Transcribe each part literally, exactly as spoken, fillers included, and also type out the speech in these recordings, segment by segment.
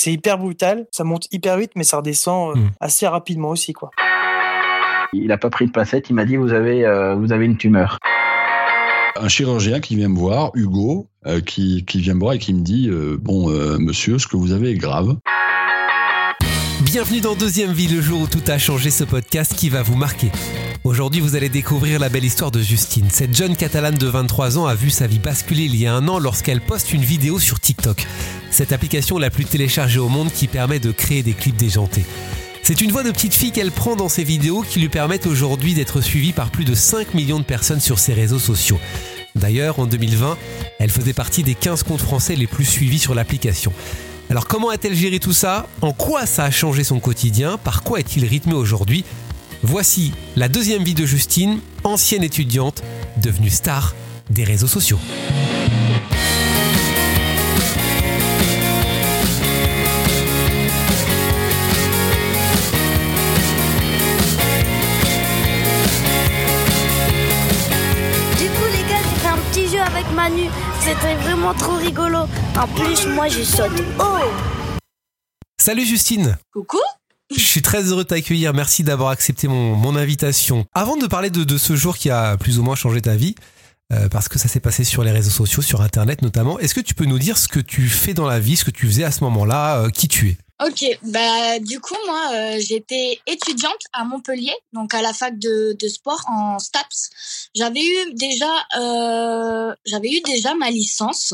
C'est hyper brutal, ça monte hyper vite, mais ça redescend mmh. assez rapidement aussi, quoi. Il n'a pas pris de pincettes, il m'a dit vous avez, euh, vous avez une tumeur. Un chirurgien qui vient me voir, Hugo, euh, qui, qui vient me voir et qui me dit euh, bon, euh, monsieur, ce que vous avez est grave. Bienvenue dans Deuxième Vie, le jour où tout a changé, ce podcast qui va vous marquer. Aujourd'hui, vous allez découvrir la belle histoire de Justine. Cette jeune Catalane de vingt-trois ans a vu sa vie basculer il y a un an lorsqu'elle poste une vidéo sur TikTok. Cette application la plus téléchargée au monde qui permet de créer des clips déjantés. C'est une voix de petite fille qu'elle prend dans ses vidéos qui lui permettent aujourd'hui d'être suivie par plus de cinq millions de personnes sur ses réseaux sociaux. D'ailleurs, en deux mille vingt, elle faisait partie des quinze comptes français les plus suivis sur l'application. Alors comment a-t-elle géré tout ça ? En quoi ça a changé son quotidien ? Par quoi est-il rythmé aujourd'hui ? Voici la deuxième vie de Justine, ancienne étudiante, devenue star des réseaux sociaux. Manu, c'était vraiment trop rigolo. En plus, moi, je saute. Oh ! Salut Justine. Coucou. Je suis très heureux de t'accueillir. Merci d'avoir accepté mon, mon invitation. Avant de parler de, de ce jour qui a plus ou moins changé ta vie, euh, parce que ça s'est passé sur les réseaux sociaux, sur Internet notamment, est-ce que tu peux nous dire ce que tu fais dans la vie, ce que tu faisais à ce moment-là, euh, qui tu es ? Ok, bah du coup moi euh, j'étais étudiante à Montpellier, donc à la fac de, de sport en STAPS. J'avais eu déjà euh, j'avais eu déjà ma licence,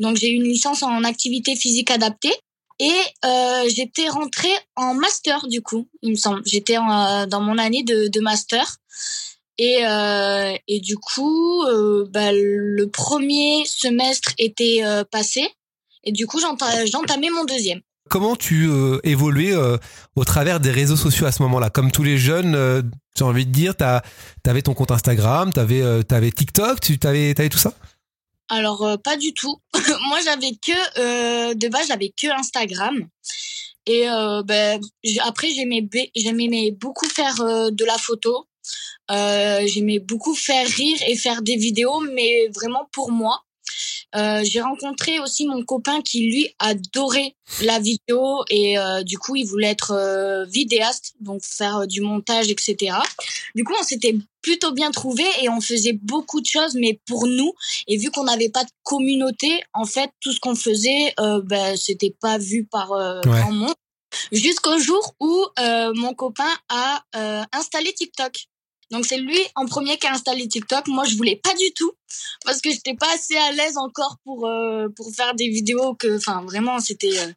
donc j'ai eu une licence en activité physique adaptée et euh, j'étais rentrée en master du coup, il me semble. J'étais en, dans mon année de, de master et euh, et du coup euh, bah, le premier semestre était euh, passé et du coup j'entam- j'entamais mon deuxième. Comment tu euh, évoluais euh, au travers des réseaux sociaux à ce moment-là ? Comme tous les jeunes, euh, j'ai envie de dire, tu avais ton compte Instagram, tu avais euh, TikTok, tu avais tout ça ? Alors, euh, pas du tout. Moi, j'avais que, euh, de base, j'avais que Instagram. Et euh, ben, j', après, j'aimais, j'aimais beaucoup faire euh, de la photo. Euh, j'aimais beaucoup faire rire et faire des vidéos, mais vraiment pour moi. Euh, j'ai rencontré aussi mon copain qui lui adorait la vidéo et euh, du coup il voulait être euh, vidéaste, donc faire euh, du montage, etc. Du coup on s'était plutôt bien trouvés et on faisait beaucoup de choses mais pour nous, et vu qu'on n'avait pas de communauté en fait tout ce qu'on faisait euh, ben, c'était pas vu par euh, ouais. grand monde, jusqu'au jour où euh, mon copain a euh, installé TikTok. Donc c'est lui en premier qui a installé TikTok. Moi je voulais pas du tout parce que j'étais pas assez à l'aise encore pour euh, pour faire des vidéos que, enfin vraiment c'était euh,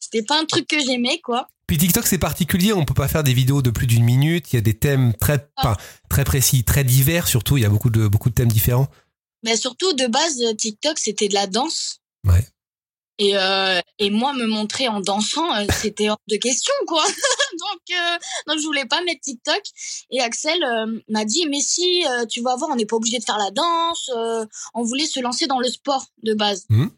c'était pas un truc que j'aimais quoi. Puis TikTok c'est particulier, on peut pas faire des vidéos de plus d'une minute. Il y a des thèmes très ah. très précis, très divers surtout. Il y a beaucoup de beaucoup de thèmes différents. Mais surtout de base TikTok c'était de la danse. Ouais. Et euh, et moi me montrer en dansant euh, c'était hors de question quoi. donc euh, donc je voulais pas mettre TikTok et Axel euh, m'a dit mais si euh, tu vas voir on n'est pas obligé de faire la danse, euh, on voulait se lancer dans le sport de base. Mmh.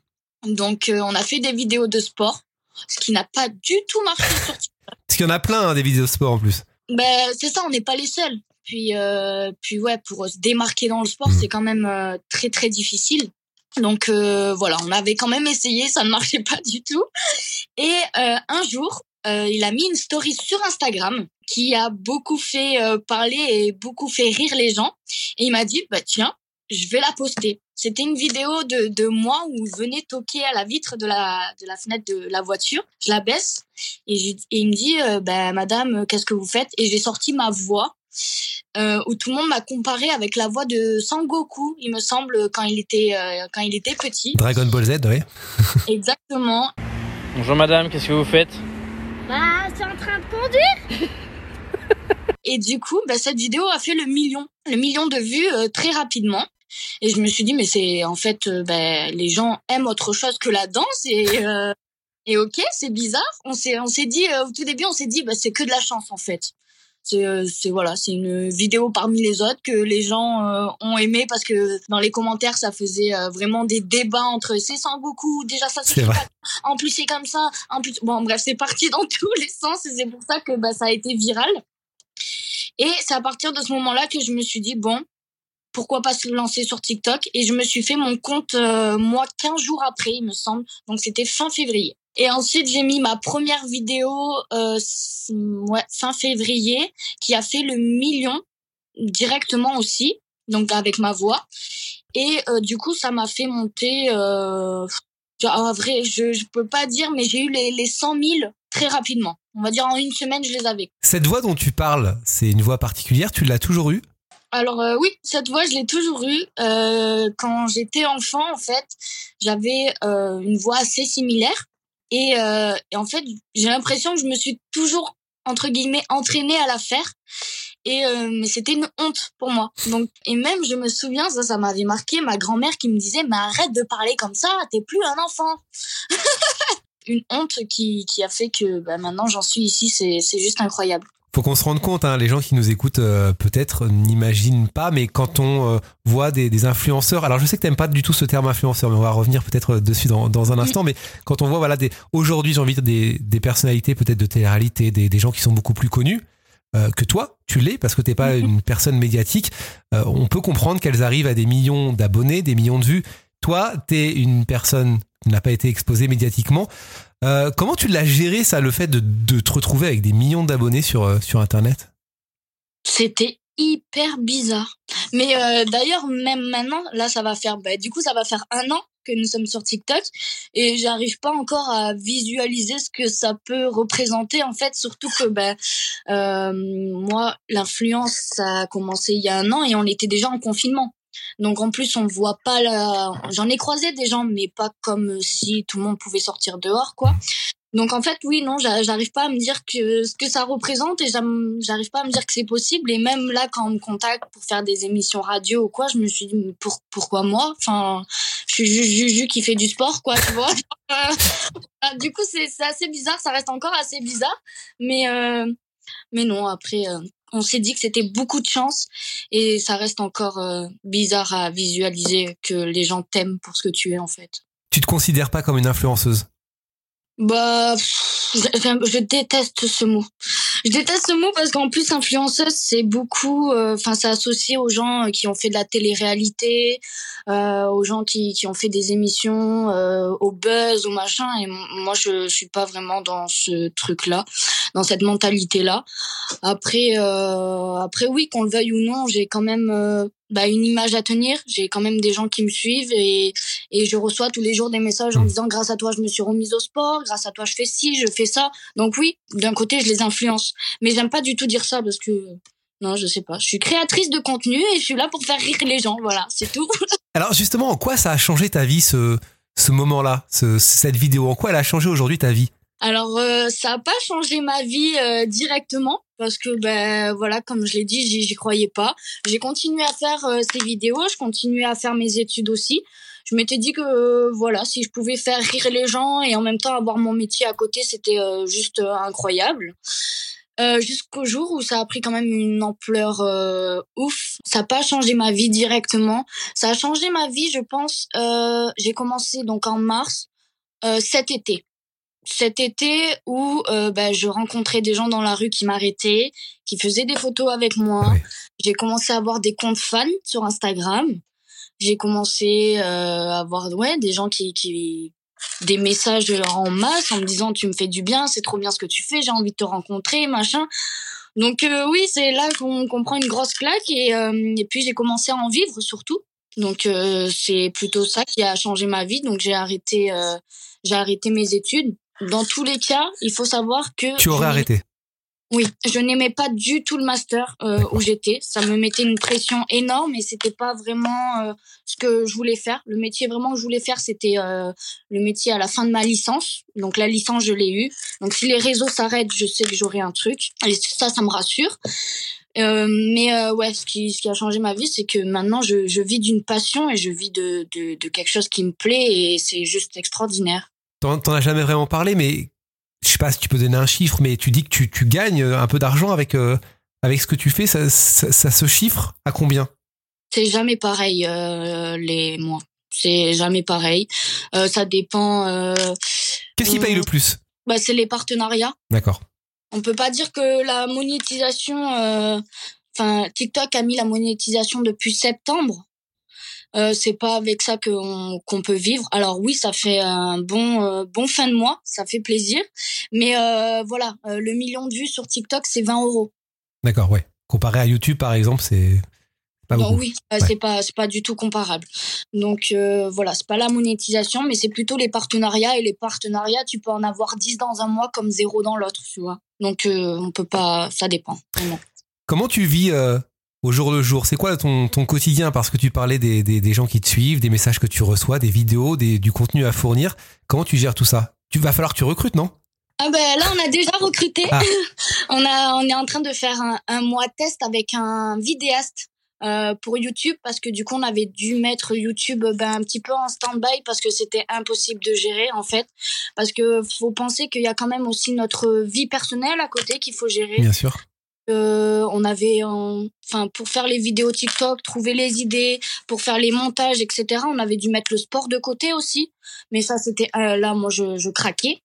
Donc euh, on a fait des vidéos de sport, ce qui n'a pas du tout marché sur TikTok. Parce qu'il y en a plein hein, des vidéos de sport en plus. Ben c'est ça, on n'est pas les seuls. Puis euh, puis ouais, pour se démarquer dans le sport, mmh. c'est quand même euh, très très difficile. Donc euh, voilà, on avait quand même essayé, ça ne marchait pas du tout. Et euh, un jour, euh, il a mis une story sur Instagram qui a beaucoup fait euh, parler et beaucoup fait rire les gens. Et il m'a dit, bah tiens, je vais la poster. C'était une vidéo de, de moi où je venais toquer à la vitre de la, de la fenêtre de la voiture. Je la baisse et, je, et il me dit, euh, bah madame, qu'est-ce que vous faites ? Et j'ai sorti ma voix. Euh, où tout le monde m'a comparé avec la voix de Sangoku, il me semble, quand il était, euh, quand il était petit. Dragon Ball Z, oui. Exactement. Bonjour madame, qu'est-ce que vous faites ? Bah, c'est en train de conduire. Et du coup, bah, cette vidéo a fait le million, le million de vues euh, très rapidement. Et je me suis dit, mais c'est en fait, euh, bah, les gens aiment autre chose que la danse et... Euh, et ok, c'est bizarre. On s'est, on s'est dit, euh, au tout début, on s'est dit, bah, c'est que de la chance en fait. C'est, c'est, voilà, c'est une vidéo parmi les autres que les gens euh, ont aimé parce que dans les commentaires, ça faisait euh, vraiment des débats entre c'est Sangoku, déjà ça c'est pas, en plus c'est comme ça, en plus, bon, bref, c'est parti dans tous les sens et c'est pour ça que bah, ça a été viral. Et c'est à partir de ce moment-là que je me suis dit, bon, pourquoi pas se lancer sur TikTok. Et je me suis fait mon compte, euh, moi, quinze jours après, il me semble. Donc, c'était fin février. Et ensuite, j'ai mis ma première vidéo euh, ouais, fin février qui a fait le million directement aussi, donc avec ma voix. Et euh, du coup, ça m'a fait monter... Euh, en vrai, je, je peux pas dire, mais j'ai eu les, les cent mille très rapidement. On va dire en une semaine, je les avais. Cette voix dont tu parles, c'est une voix particulière, tu l'as toujours eue ? Alors euh, oui, cette voix, je l'ai toujours eue. Euh, quand j'étais enfant, en fait, j'avais euh, une voix assez similaire. Et, euh, et en fait, j'ai l'impression que je me suis toujours, entre guillemets, entraînée à la faire. Et euh, mais c'était une honte pour moi. Donc, et même, je me souviens, ça, ça m'avait marqué, ma grand-mère qui me disait « Mais arrête de parler comme ça, t'es plus un enfant !» Une honte qui, qui a fait que bah, maintenant, j'en suis ici, c'est, c'est juste incroyable. Faut qu'on se rende compte, hein, les gens qui nous écoutent euh, peut-être n'imaginent pas, mais quand on euh, voit des, des influenceurs, alors je sais que t'aimes pas du tout ce terme influenceur, mais on va revenir peut-être dessus dans, dans un instant, mais quand on voit voilà des, aujourd'hui j'ai envie de dire des, des personnalités peut-être de télé-réalité, des, des gens qui sont beaucoup plus connus euh, que toi, tu l'es parce que t'es pas une personne médiatique, euh, on peut comprendre qu'elles arrivent à des millions d'abonnés, des millions de vues. Toi, t'es une personne qui n'a pas été exposée médiatiquement. Euh, comment tu l'as géré ça, le fait de, de te retrouver avec des millions d'abonnés sur, euh, sur Internet ? C'était hyper bizarre. Mais euh, d'ailleurs, même maintenant, là, ça va faire, bah, du coup, ça va faire un an que nous sommes sur TikTok et j'arrive pas encore à visualiser ce que ça peut représenter, en fait, surtout que, bah, euh, moi, l'influence, ça a commencé il y a un an et on était déjà en confinement. Donc en plus on voit pas la... J'en ai croisé des gens mais pas comme si tout le monde pouvait sortir dehors quoi. Donc en fait oui non j'arrive pas à me dire que ce que ça représente et j'arrive pas à me dire que c'est possible et même là quand on me contacte pour faire des émissions radio ou quoi je me suis dit mais pour, pourquoi moi enfin je suis juste Juju qui fait du sport quoi tu vois. Du coup c'est, c'est assez bizarre, ça reste encore assez bizarre mais euh... mais non après euh... on s'est dit que c'était beaucoup de chance et ça reste encore euh, bizarre à visualiser que les gens t'aiment pour ce que tu es en fait. Tu te considères pas comme une influenceuse ? Bah, pff, je, je déteste ce mot. Je déteste ce mot parce qu'en plus influenceuse c'est beaucoup, enfin euh, c'est associé aux gens qui ont fait de la télé-réalité, euh, aux gens qui qui ont fait des émissions, euh, au buzz, au machin. Et m- moi je, je suis pas vraiment dans ce truc-là, dans cette mentalité-là. Après euh, après oui qu'on le veuille ou non, j'ai quand même euh, bah une image à tenir, j'ai quand même des gens qui me suivent et et je reçois tous les jours des messages en disant grâce à toi je me suis remise au sport, grâce à toi je fais ci, je fais ça. Donc oui, d'un côté je les influence, mais j'aime pas du tout dire ça parce que non, je sais pas, je suis créatrice de contenu et je suis là pour faire rire les gens, voilà, c'est tout. Alors justement, en quoi ça a changé ta vie ce ce moment-là, ce, cette vidéo, en quoi elle a changé aujourd'hui ta vie ? Alors euh, ça a pas changé ma vie euh, directement parce que ben voilà comme je l'ai dit j'y, j'y croyais pas. J'ai continué à faire euh, ces vidéos, je continuais à faire mes études aussi. Je m'étais dit que euh, voilà si je pouvais faire rire les gens et en même temps avoir mon métier à côté c'était euh, juste euh, incroyable. Euh, jusqu'au jour où ça a pris quand même une ampleur euh, ouf. Ça a pas changé ma vie directement. Ça a changé ma vie je pense. Euh, j'ai commencé donc en mars euh, cet été. Cet été où euh, bah, je rencontrais des gens dans la rue qui m'arrêtaient, qui faisaient des photos avec moi. Oui. J'ai commencé à avoir des comptes fans sur Instagram. J'ai commencé euh, à avoir ouais, des gens qui, qui... des messages en masse en me disant « Tu me fais du bien, c'est trop bien ce que tu fais, j'ai envie de te rencontrer, machin. » Donc euh, oui, c'est là qu'on, qu'on prend une grosse claque et, euh, et puis j'ai commencé à en vivre surtout. Donc euh, c'est plutôt ça qui a changé ma vie. Donc j'ai arrêté, euh, j'ai arrêté mes études. Dans tous les cas, il faut savoir que... Tu aurais arrêté. Oui, je n'aimais pas du tout le master euh, où j'étais. Ça me mettait une pression énorme et c'était pas vraiment euh, ce que je voulais faire. Le métier vraiment que je voulais faire, c'était euh, le métier à la fin de ma licence. Donc la licence, je l'ai eue. Donc si les réseaux s'arrêtent, je sais que j'aurai un truc. Et ça, ça me rassure. Euh, mais euh, ouais, ce qui, ce qui a changé ma vie, c'est que maintenant, je, je vis d'une passion et je vis de, de, de quelque chose qui me plaît et c'est juste extraordinaire. T'en, t'en as jamais vraiment parlé, mais je sais pas si tu peux donner un chiffre, mais tu dis que tu, tu gagnes un peu d'argent avec, euh, avec ce que tu fais. Ça, ça, ça se chiffre à combien ? C'est jamais pareil, euh, les mois. C'est jamais pareil. Euh, ça dépend... Euh, Qu'est-ce euh, qui paye le plus ? Bah, c'est les partenariats. D'accord. On peut pas dire que la monétisation... Euh, enfin, TikTok a mis la monétisation depuis septembre. Euh, c'est pas avec ça que on, qu'on peut vivre. Alors oui, ça fait un bon euh, bon fin de mois, ça fait plaisir. Mais euh, voilà, euh, le million de vues sur TikTok, c'est vingt euros. D'accord, ouais. Comparé à YouTube, par exemple, c'est pas beaucoup. Non, oui, ouais. c'est pas c'est pas du tout comparable. Donc euh, voilà, c'est pas la monétisation, mais c'est plutôt les partenariats. Et les partenariats, tu peux en avoir dix dans un mois comme zéro dans l'autre, tu vois. Donc euh, on peut pas, ça dépend. Vraiment. Comment tu vis euh... au jour le jour, c'est quoi ton, ton quotidien? Parce que tu parlais des, des, des gens qui te suivent, des messages que tu reçois, des vidéos, des, du contenu à fournir. Comment tu gères tout ça? Tu vas falloir que tu recrutes, non? Ah ben là, on a déjà recruté. Ah. on, a, on est en train de faire un, un mois test avec un vidéaste euh, pour YouTube parce que du coup, on avait dû mettre YouTube ben, un petit peu en stand-by parce que c'était impossible de gérer en fait. Parce que faut penser qu'il y a quand même aussi notre vie personnelle à côté qu'il faut gérer. Bien sûr. Euh, on avait, enfin, euh, pour faire les vidéos TikTok, trouver les idées, pour faire les montages, et cetera. On avait dû mettre le sport de côté aussi. Mais ça, c'était euh, là, moi, je, je craquais.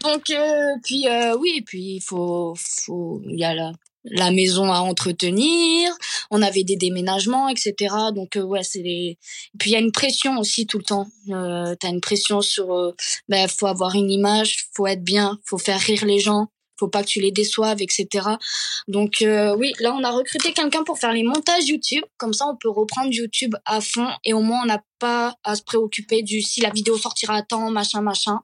Donc, euh, puis euh, oui, puis il faut, faut, il y a la, la maison à entretenir. On avait des déménagements, et cetera. Donc euh, ouais, c'est les. Puis il y a une pression aussi tout le temps. Euh, t'as une pression sur, euh, ben, faut avoir une image, faut être bien, faut faire rire les gens. Faut pas que tu les déçoives, et cetera. Donc euh, oui, là on a recruté quelqu'un pour faire les montages YouTube. Comme ça, on peut reprendre YouTube à fond et au moins on n'a pas à se préoccuper du si la vidéo sortira à temps, machin, machin.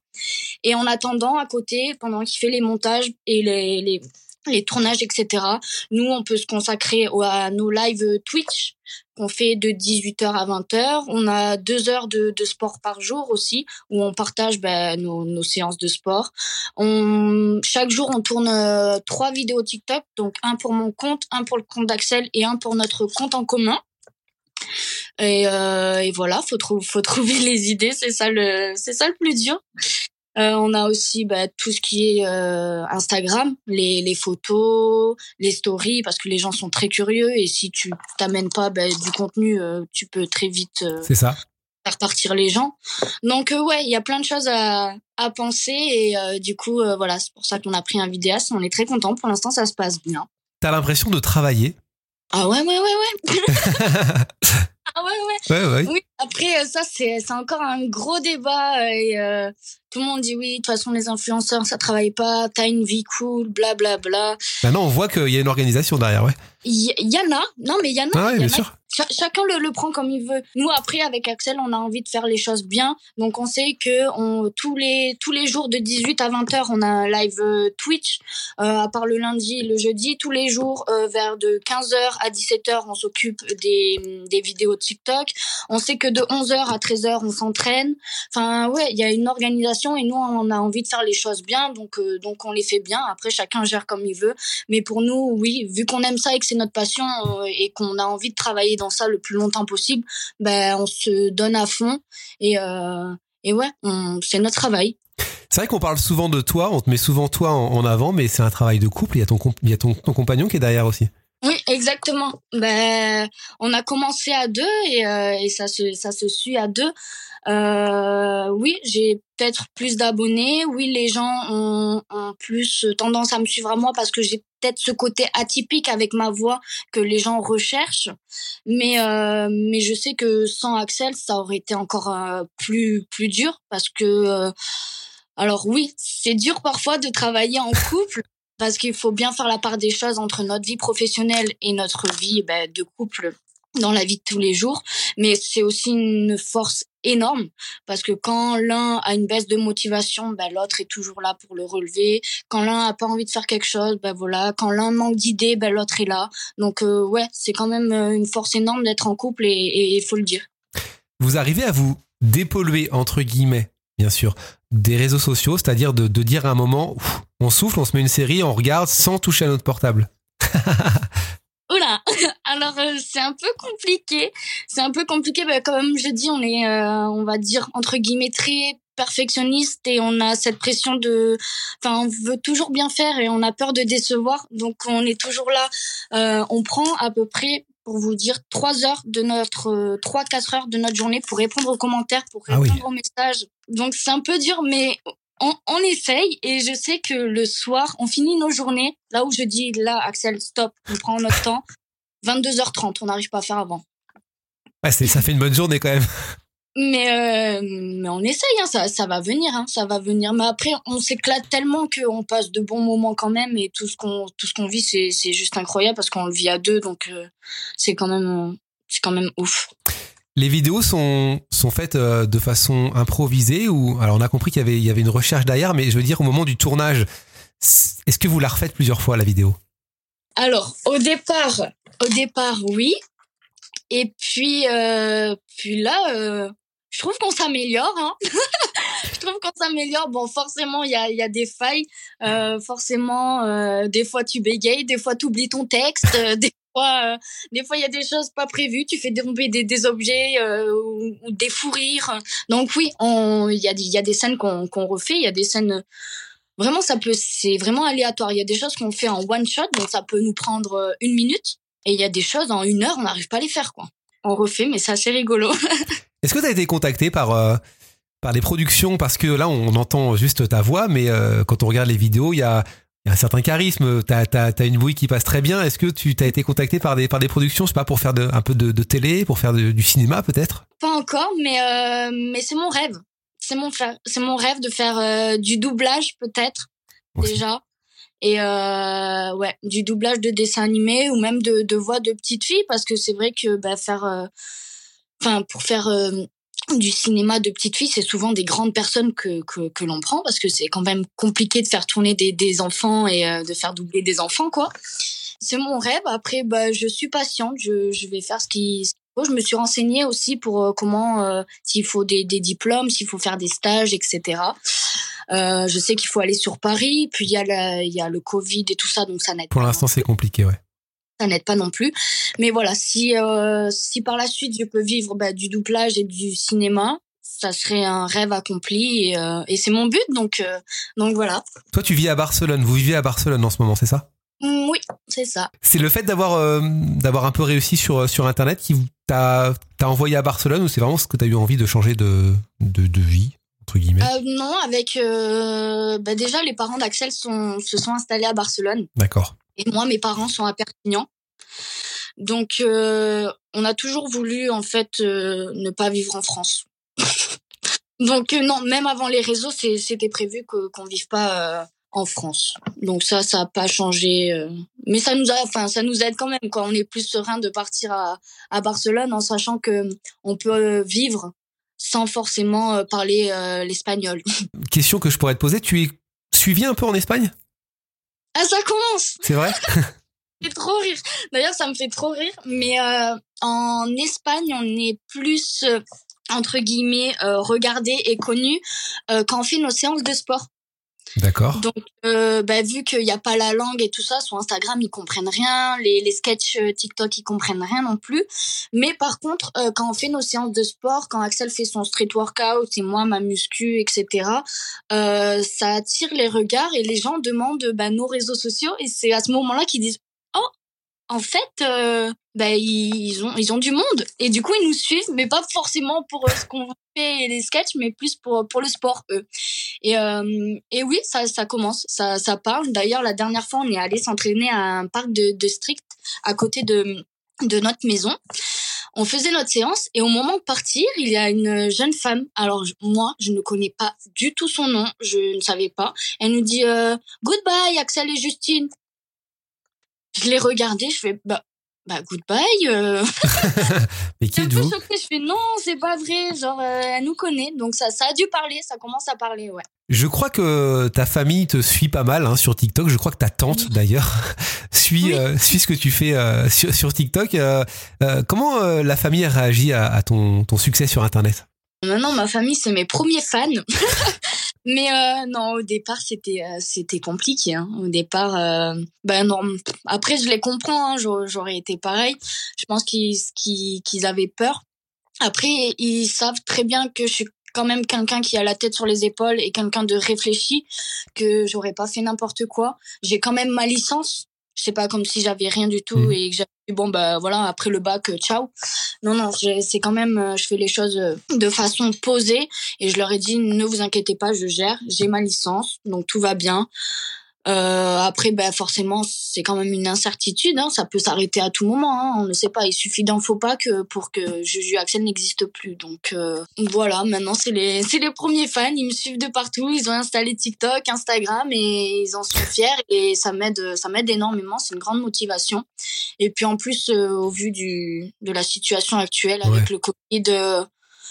Et en attendant, à côté, pendant qu'il fait les montages et les les, les tournages, et cetera. Nous, on peut se consacrer à nos lives Twitch qu'on fait de dix-huit heures à vingt heures. On a deux heures de, de sport par jour aussi, où on partage ben, nos, nos séances de sport. On, chaque jour, on tourne euh, trois vidéos TikTok, donc un pour mon compte, un pour le compte d'Axel et un pour notre compte en commun. Et, euh, et voilà, faut trou- faut trouver les idées, c'est ça le, c'est ça le plus dur. Euh, on a aussi bah, tout ce qui est euh, Instagram, les, les photos, les stories, parce que les gens sont très curieux et si tu t'amènes pas bah, du contenu, euh, tu peux très vite euh, C'est ça. faire partir les gens. Donc euh, ouais, il y a plein de choses à, à penser et euh, du coup, euh, voilà, c'est pour ça qu'on a pris un vidéaste. On est très contents, pour l'instant, ça se passe bien. T'as l'impression de travailler? Ah ouais, ouais, ouais, ouais. Ah ouais, ouais. Ouais, ouais. Oui, après, ça, c'est, c'est encore un gros débat. Et, euh, tout le monde dit oui, de toute façon, les influenceurs, ça travaille pas, t'as une vie cool, blablabla. Bla, bla. Maintenant, on voit qu'il y a une organisation derrière, ouais. Il y-, y en a. Non, mais il y en a. Ah ouais, bien sûr. Ch- chacun le, le prend comme il veut. Nous, après, avec Axel, on a envie de faire les choses bien. Donc, on sait que on, tous, les, tous les jours de dix-huit à vingt heures, on a un live euh, Twitch. Euh, à part le lundi et le jeudi, tous les jours, euh, vers de quinze heures à dix-sept heures, on s'occupe des, des vidéos TikTok. On sait que de onze heures à treize heures, on s'entraîne. Enfin, ouais, il y a une organisation et nous, on a envie de faire les choses bien. Donc, euh, donc on les fait bien. Après, chacun gère comme il veut. Mais pour nous, oui, vu qu'on aime ça et que c'est notre passion euh, et qu'on a envie de travailler dans ça le plus longtemps possible, ben on se donne à fond et euh, et ouais, on, c'est notre travail. C'est vrai qu'on parle souvent de toi, on te met souvent toi en, en avant, mais c'est un travail de couple. Il y a ton il y a ton, ton compagnon qui est derrière aussi. Oui, exactement. Ben on a commencé à deux et euh, et ça se ça se suit à deux. Euh, oui, j'ai peut-être plus d'abonnés. Oui, les gens ont, ont plus tendance à me suivre à moi parce que j'ai peut-être ce côté atypique avec ma voix que les gens recherchent. Mais euh, mais je sais que sans Axel, ça aurait été encore euh, plus plus dur parce que euh, alors oui, c'est dur parfois de travailler en couple. Parce qu'il faut bien faire la part des choses entre notre vie professionnelle et notre vie bah, de couple dans la vie de tous les jours. Mais c'est aussi une force énorme parce que quand l'un a une baisse de motivation, bah, l'autre est toujours là pour le relever. Quand l'un a pas envie de faire quelque chose, bah, voilà. Quand l'un manque d'idées, bah, l'autre est là. Donc euh, ouais, c'est quand même une force énorme d'être en couple et il faut le dire. Vous arrivez à vous dépolluer entre guillemets, bien sûr, des réseaux sociaux, c'est-à-dire de, de dire à un moment, ouf, on souffle, on se met une série, on regarde sans toucher à notre portable. Oula, alors euh, c'est un peu compliqué. C'est un peu compliqué, bah, comme je dis, on est, euh, on va dire, entre guillemets, très perfectionniste et on a cette pression de... Enfin, on veut toujours bien faire et on a peur de décevoir. Donc, on est toujours là. Euh, on prend à peu près... pour vous dire, trois heures de notre, trois, quatre heures de notre journée pour répondre aux commentaires, pour répondre ah oui. aux messages. Donc, c'est un peu dur, mais on, on essaye et je sais que le soir, on finit nos journées. Là où je dis, là, Axel, stop, on prend notre temps. vingt-deux heures trente, on n'arrive pas à faire avant. Ouais, c'est, ça fait une bonne journée quand même. Mais, euh, mais on essaye, hein, ça, ça va venir, hein, ça va venir. Mais après, on s'éclate tellement qu'on passe de bons moments quand même et tout ce qu'on, tout ce qu'on vit, c'est, c'est juste incroyable parce qu'on le vit à deux, donc euh, c'est quand même, c'est quand même ouf. Les vidéos sont, sont faites de façon improvisée ou, alors on a compris qu'il y avait, il y avait une recherche derrière, mais je veux dire, au moment du tournage, est-ce que vous la refaites plusieurs fois, la vidéo? Alors, au départ, au départ, oui. Et puis, euh, puis là, euh, je trouve qu'on s'améliore. Hein. Je trouve qu'on s'améliore. Bon, forcément, il y a, y a des failles. Euh, forcément, euh, des fois, tu bégayes. Des fois, tu oublies ton texte. Euh, des fois, euh, des fois, il y a des choses pas prévues. Tu fais tomber des, des objets euh, ou, ou des fous rires. Donc oui, il y a, y a des scènes qu'on, qu'on refait. Il y a des scènes... Vraiment, ça peut, c'est vraiment aléatoire. Il y a des choses qu'on fait en one shot, donc ça peut nous prendre une minute. Et il y a des choses, en une heure, on n'arrive pas à les faire, quoi. On refait, mais c'est assez rigolo. Est-ce que tu as été contacté par, euh, par les productions? Parce que là, on entend juste ta voix, mais euh, quand on regarde les vidéos, il y a, y a un certain charisme. Tu as une bouille qui passe très bien. Est-ce que tu as été contacté par des, par des productions, je sais pas, pour faire de, un peu de, de télé, pour faire de, du cinéma, peut-être? Pas encore, mais, euh, mais c'est mon rêve. C'est mon, c'est mon rêve de faire euh, du doublage, peut-être, oui. Déjà. Et euh, ouais, du doublage de dessins animés ou même de, de voix de petites filles, parce que c'est vrai que bah, faire, euh, 'fin, pour faire euh, du cinéma de petites filles, c'est souvent des grandes personnes que, que, que l'on prend, parce que c'est quand même compliqué de faire tourner des, des enfants et euh, de faire doubler des enfants, quoi. C'est mon rêve. Après, bah, je suis patiente, je, je vais faire ce qui... Je me suis renseignée aussi pour euh, comment, euh, s'il faut des, des diplômes, s'il faut faire des stages, et cetera. Euh, je sais qu'il faut aller sur Paris, puis il y a la, il y a le Covid et tout ça, donc ça n'aide pas. Pour l'instant, c'est compliqué, ouais. Ça n'aide pas non plus. Mais voilà, si, euh, si par la suite, je peux vivre bah, du doublage et du cinéma, ça serait un rêve accompli et, euh, et c'est mon but, donc, euh, donc voilà. Toi, tu vis à Barcelone, vous vivez à Barcelone en ce moment, c'est ça ? Oui, c'est ça. C'est le fait d'avoir, euh, d'avoir un peu réussi sur, sur Internet qui t'a, t'a envoyé à Barcelone ou c'est vraiment ce que t'as eu envie de changer de, de, de vie, entre guillemets ? euh, Non, avec... Euh, bah déjà, les parents d'Axel sont, se sont installés à Barcelone. D'accord. Et moi, mes parents sont à Perpignan. Donc, euh, on a toujours voulu, en fait, euh, ne pas vivre en France. Donc, euh, non, même avant les réseaux, c'est, c'était prévu que, qu'on ne vive pas... Euh, en France. Donc ça, ça n'a pas changé. Mais ça nous, a, enfin, ça nous aide quand même, quoi. On est plus serein de partir à, à Barcelone en sachant qu'on peut vivre sans forcément parler euh, l'espagnol. Question que je pourrais te poser, tu es suivi un peu en Espagne ? Ah, ça commence ! C'est vrai ? Ça me fait trop rire. D'ailleurs, ça me fait trop rire. Mais euh, en Espagne, on est plus, euh, entre guillemets, euh, regardé et connu euh, quand on fait nos séances de sport. D'accord. Donc, euh, bah, vu qu'il n'y a pas la langue et tout ça, sur Instagram, ils ne comprennent rien. Les, les sketchs TikTok, ils ne comprennent rien non plus. Mais par contre, euh, quand on fait nos séances de sport, quand Axel fait son street workout et moi, ma muscu, et cetera, euh, ça attire les regards et les gens demandent bah, nos réseaux sociaux. Et c'est à ce moment-là qu'ils disent « Oh, en fait, euh, bah, ils, ont, ils ont du monde. » Et du coup, ils nous suivent, mais pas forcément pour euh, ce qu'on fait et les sketchs, mais plus pour, pour le sport, eux. Et, euh, et oui, ça, ça commence, ça, ça parle. D'ailleurs, la dernière fois, on est allé s'entraîner à un parc de, de street à côté de, de notre maison. On faisait notre séance et au moment de partir, il y a une jeune femme. Alors, moi, je ne connais pas du tout son nom, je ne savais pas. Elle nous dit euh, « Goodbye, Axel et Justine ». Je l'ai regardée, je fais bah, « Bah, goodbye euh... ». Mais qui êtes-vous ? Je suis un peu choquée, je fais « Non, c'est pas vrai, genre, euh, elle nous connaît ». Donc, ça, ça a dû parler, ça commence à parler, ouais. Je crois que ta famille te suit pas mal hein, sur TikTok. Je crois que ta tante, d'ailleurs, suit, oui. euh, suit ce que tu fais euh, sur, sur TikTok. Euh, euh, comment euh, la famille réagit à, à ton, ton succès sur Internet ? Maintenant, ma famille, c'est mes premiers fans. Mais euh, non, au départ, c'était, euh, c'était compliqué. Hein. Au départ, euh, ben non. Après, je les comprends. Hein, j'aurais, j'aurais été pareil. Je pense qu'ils, qu'ils, qu'ils avaient peur. Après, ils savent très bien que je suis quand même quelqu'un qui a la tête sur les épaules et quelqu'un de réfléchi, que j'aurais pas fait n'importe quoi. J'ai quand même ma licence. Je sais pas, comme si j'avais rien du tout et que j'avais puis bon, bah voilà, après le bac, euh, ciao. Non, non, c'est quand même, euh, je fais les choses de façon posée et je leur ai dit, ne vous inquiétez pas, je gère, j'ai ma licence, donc tout va bien. Euh, après, ben forcément, c'est quand même une incertitude. Hein, ça peut s'arrêter à tout moment. Hein, on ne sait pas. Il suffit d'un faux pas que pour que Juju Axel n'existe plus. Donc euh, voilà. Maintenant, c'est les c'est les premiers fans. Ils me suivent de partout. Ils ont installé TikTok, Instagram, et ils en sont fiers. Et ça m'aide ça m'aide énormément. C'est une grande motivation. Et puis en plus, euh, au vu du de la situation actuelle avec ouais. le Covid. Euh,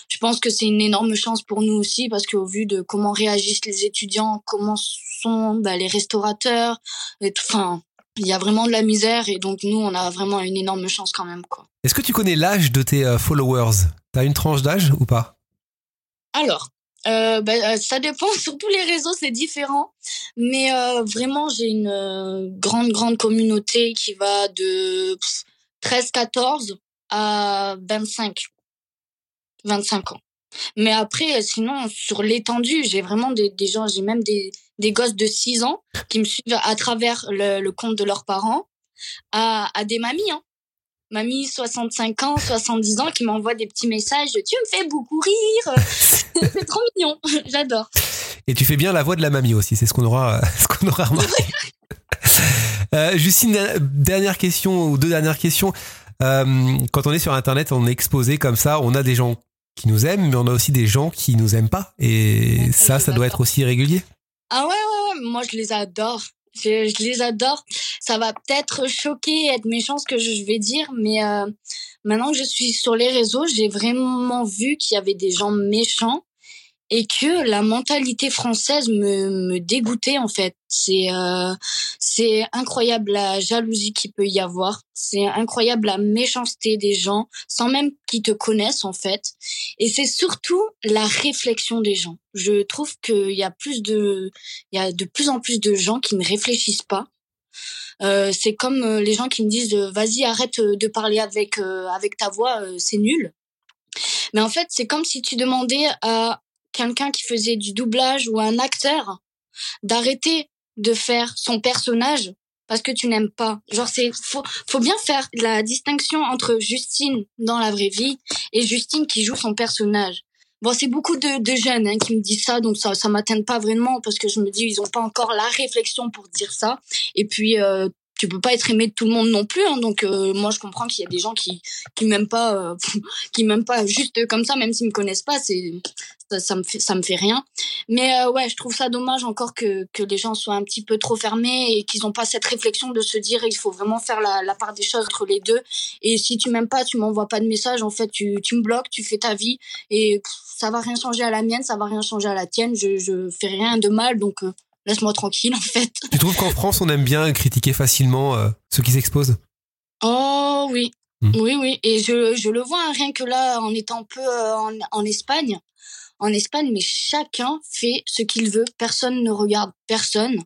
Je pense que c'est une énorme chance pour nous aussi parce qu'au vu de comment réagissent les étudiants, comment sont bah, les restaurateurs, et tout, enfin, il y a vraiment de la misère et donc nous, on a vraiment une énorme chance quand même, quoi. Est-ce que tu connais l'âge de tes followers ? T'as une tranche d'âge ou pas ? Alors, euh, bah, ça dépend. Sur tous les réseaux, c'est différent. Mais euh, vraiment, j'ai une euh, grande, grande communauté qui va de treize quatorze à vingt-cinq. vingt-cinq ans. Mais après, sinon, sur l'étendue, j'ai vraiment des, des gens, j'ai même des, des gosses de six ans qui me suivent à travers le, le compte de leurs parents, à, à des mamies, hein. Mamie, soixante-cinq ans, soixante-dix ans, qui m'envoie des petits messages. Tu me fais beaucoup rire. C'est trop mignon. J'adore. Et tu fais bien la voix de la mamie aussi. C'est ce qu'on aura, ce qu'on aura remarqué. euh, Justine, dernière question ou deux dernières questions. Euh, quand on est sur Internet, on est exposé comme ça. On a des gens qui nous aiment, mais on a aussi des gens qui nous aiment pas. Et ouais, ça, ça doit être aussi régulier. Ah ouais, ouais, ouais. Moi, je les adore. Je, je les adore. Ça va peut-être choquer, être méchant ce que je vais dire, mais euh, maintenant que je suis sur les réseaux, j'ai vraiment vu qu'il y avait des gens méchants et que la mentalité française me, me dégoûtait, en fait. C'est, euh, c'est incroyable la jalousie qu'il peut y avoir. C'est incroyable la méchanceté des gens, sans même qu'ils te connaissent, en fait. Et c'est surtout la réflexion des gens. Je trouve qu'il y a plus de, il y a de plus en plus de gens qui ne réfléchissent pas. Euh, c'est comme les gens qui me disent, vas-y, arrête de parler avec, euh, avec ta voix, euh, c'est nul. Mais en fait, c'est comme si tu demandais à quelqu'un qui faisait du doublage ou un acteur d'arrêter de faire son personnage parce que tu n'aimes pas. Genre, c'est faut faut bien faire la distinction entre Justine dans la vraie vie et Justine qui joue son personnage. Bon, c'est beaucoup de de jeunes hein, qui me disent ça, donc ça ça m'atteint pas vraiment parce que je me dis ils ont pas encore la réflexion pour dire ça. Et puis euh, tu peux pas être aimé de tout le monde non plus, hein, donc euh, moi je comprends qu'il y a des gens qui qui m'aiment pas, euh, qui m'aiment pas juste comme ça, même s'ils me connaissent pas, c'est ça, ça me fait ça me fait rien. Mais euh, ouais, je trouve ça dommage encore que que les gens soient un petit peu trop fermés et qu'ils ont pas cette réflexion de se dire il faut vraiment faire la la part des choses entre les deux. Et si tu m'aimes pas, tu m'envoies pas de message, en fait tu tu me bloques, tu fais ta vie et pff, ça va rien changer à la mienne, ça va rien changer à la tienne. Je je fais rien de mal, donc euh, laisse-moi tranquille, en fait. Tu trouves qu'en France, on aime bien critiquer facilement euh, ceux qui s'exposent ? Oh oui, mmh. oui, oui. Et je, je le vois, hein, rien que là, en étant peu euh, en, en Espagne. En Espagne, mais chacun fait ce qu'il veut. Personne ne regarde personne.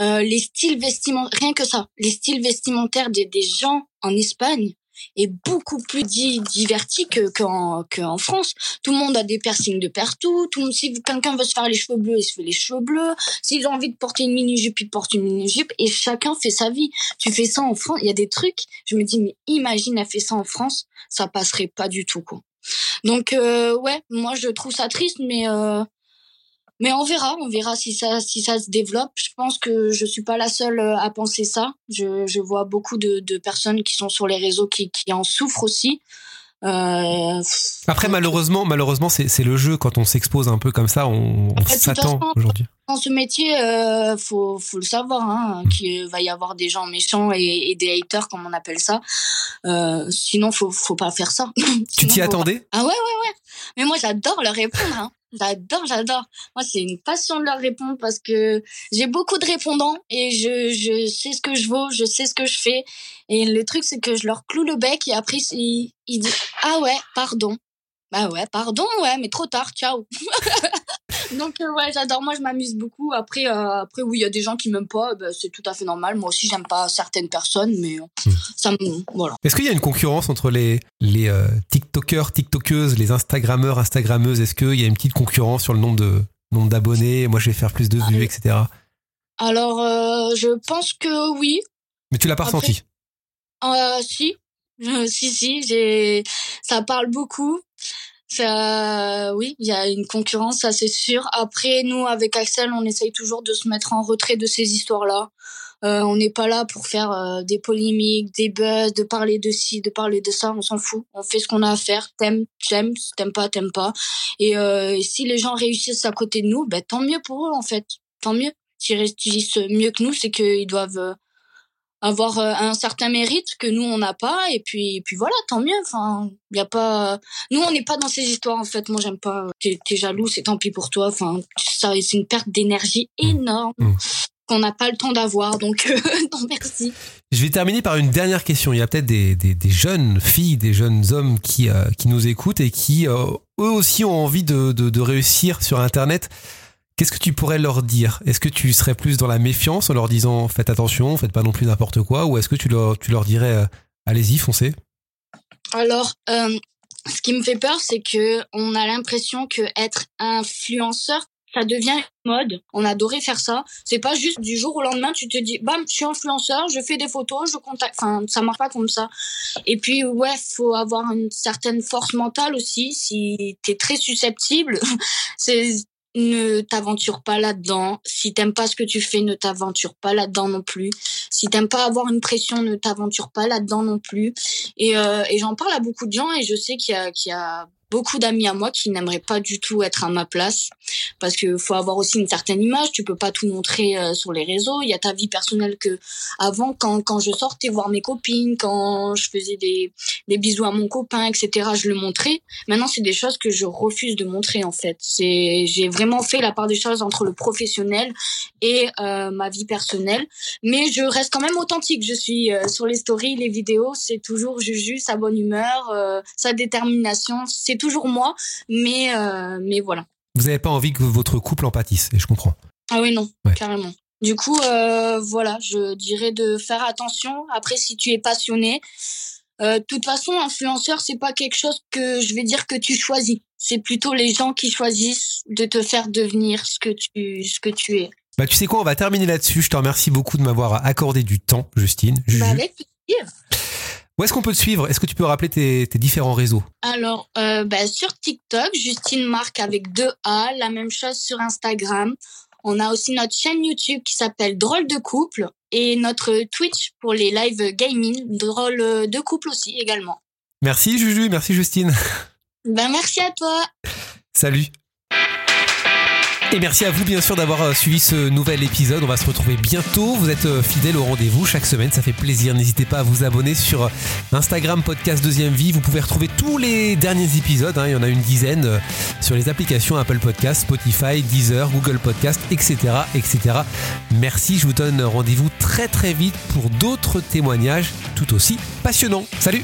Euh, les styles vestimentaires, rien que ça, les styles vestimentaires des, des gens en Espagne est beaucoup plus di- diverti que, qu'en, qu'en France. Tout le monde a des piercings de partout. Tout le monde, si quelqu'un veut se faire les cheveux bleus, il se fait les cheveux bleus. S'il a envie de porter une mini-jupe, il porte une mini-jupe. Et chacun fait sa vie. Tu fais ça en France, il y a des trucs. Je me dis, mais imagine, elle fait ça en France, ça passerait pas du tout, quoi. Donc, euh, ouais, moi, je trouve ça triste, mais... Euh Mais on verra, on verra si ça, si ça se développe. Je pense que je suis pas la seule à penser ça. Je, je vois beaucoup de, de personnes qui sont sur les réseaux qui, qui en souffrent aussi. Euh... Après, malheureusement, malheureusement, c'est, c'est le jeu. Quand on s'expose un peu comme ça, on, on Après, s'attend façon, aujourd'hui. Dans ce métier, euh, faut, faut le savoir, hein, mmh. qu'il va y avoir des gens méchants et, et des haters, comme on appelle ça. Euh, sinon, faut, faut pas faire ça. sinon, tu t'y attendais ? Ah ouais, ouais, ouais. Mais moi, j'adore leur répondre, hein. J'adore, j'adore. Moi, c'est une passion de leur répondre parce que j'ai beaucoup de répondants et je, je sais ce que je vaux, je sais ce que je fais. Et le truc, c'est que je leur cloue le bec et après, ils, ils disent « Ah ouais, pardon. » Bah ouais, pardon, ouais, mais trop tard, ciao. Donc, euh, ouais, j'adore. Moi, je m'amuse beaucoup. Après, euh, après oui, il y a des gens qui m'aiment pas. Bah, c'est tout à fait normal. Moi aussi, j'aime pas certaines personnes, mais mmh. ça me... Voilà. Est-ce qu'il y a une concurrence entre les, les euh, TikTokers, TikTokeuses, les Instagrammeurs, Instagrammeuses ? Est-ce qu'il y a une petite concurrence sur le nombre, de, nombre d'abonnés ? Moi, je vais faire plus de vues, ah, et cetera. Alors, euh, je pense que oui. Mais tu l'as pas ressenti ? Euh, si. Si, si, j'ai... ça parle beaucoup. Ça, oui, il y a une concurrence, ça c'est sûr. Après, nous, avec Axel, on essaye toujours de se mettre en retrait de ces histoires-là. Euh, on n'est pas là pour faire euh, des polémiques, des buzz, de parler de ci, de parler de ça. On s'en fout. On fait ce qu'on a à faire. T'aimes, t'aimes, t'aimes pas, t'aimes pas. Et, euh, et si les gens réussissent à côté de nous, ben, tant mieux pour eux, en fait. Tant mieux. S'ils réussissent mieux que nous, c'est qu'ils doivent... Euh, avoir un certain mérite que nous on n'a pas, et puis et puis voilà, tant mieux. Enfin, il y a pas, nous on n'est pas dans ces histoires, en fait. Moi j'aime pas, t'es, t'es jaloux, c'est tant pis pour toi. Enfin, ça c'est une perte d'énergie énorme mmh. qu'on n'a pas le temps d'avoir, donc euh, non merci. Je vais terminer par une dernière question. Il y a peut-être des des, des jeunes filles, des jeunes hommes qui euh, qui nous écoutent et qui euh, eux aussi ont envie de, de de réussir sur Internet. Qu'est-ce que tu pourrais leur dire ? Est-ce que tu serais plus dans la méfiance en leur disant « faites attention, faites pas non plus n'importe quoi » ou est-ce que tu leur, tu leur dirais euh, « allez-y, foncez » ? Alors, euh, ce qui me fait peur, c'est qu'on a l'impression qu'être influenceur, ça devient une mode. On adorait faire ça. C'est pas juste du jour au lendemain, tu te dis « bam, je suis influenceur, je fais des photos, je contacte... » Enfin, ça marche pas comme ça. Et puis, ouais, faut avoir une certaine force mentale aussi. Si t'es très susceptible, c'est... ne t'aventure pas là-dedans. Si t'aimes pas ce que tu fais, ne t'aventure pas là-dedans non plus. Si t'aimes pas avoir une pression, ne t'aventure pas là-dedans non plus. Et, euh, et j'en parle à beaucoup de gens et je sais qu'il y a, qu'il y a beaucoup d'amis à moi qui n'aimeraient pas du tout être à ma place. Parce que faut avoir aussi une certaine image. Tu peux pas tout montrer euh, sur les réseaux. Il y a ta vie personnelle que, avant, quand, quand je sortais voir mes copines, quand je faisais des, des bisous à mon copain, et cetera, je le montrais. Maintenant, c'est des choses que je refuse de montrer, en fait. C'est, j'ai vraiment fait la part des choses entre le professionnel et, euh, ma vie personnelle. Mais je reste quand même authentique. Je suis, euh, sur les stories, les vidéos, c'est toujours Juju, sa bonne humeur, euh, sa détermination. C'est toujours moi, mais euh, mais voilà. Vous n'avez pas envie que votre couple en pâtisse, et je comprends. Ah oui, non, ouais. Carrément. Du coup, euh, voilà, je dirais de faire attention. Après, si tu es passionné, de euh, toute façon, influenceur, c'est pas quelque chose que je vais dire que tu choisis. C'est plutôt les gens qui choisissent de te faire devenir ce que tu ce que tu es. Bah, tu sais quoi, on va terminer là-dessus. Je te remercie beaucoup de m'avoir accordé du temps, Justine. Juju. Bah, avec plaisir. Où est-ce qu'on peut te suivre ? Est-ce que tu peux rappeler tes, tes différents réseaux ? Alors, euh, bah, sur TikTok, Justine Marc avec deux A, la même chose sur Instagram. On a aussi notre chaîne YouTube qui s'appelle Drôle de Couple et notre Twitch pour les live gaming, Drôle de Couple aussi également. Merci Juju, merci Justine. Ben, merci à toi. Salut. Et merci à vous bien sûr d'avoir suivi ce nouvel épisode. On va se retrouver bientôt. Vous êtes fidèles au rendez-vous chaque semaine, ça fait plaisir. N'hésitez pas à vous abonner sur Instagram Podcast Deuxième Vie. Vous pouvez retrouver tous les derniers épisodes, hein. Il y en a une dizaine sur les applications Apple Podcast, Spotify, Deezer, Google Podcast, et cetera, et cetera. Merci, je vous donne rendez-vous très très vite pour d'autres témoignages tout aussi passionnants. Salut!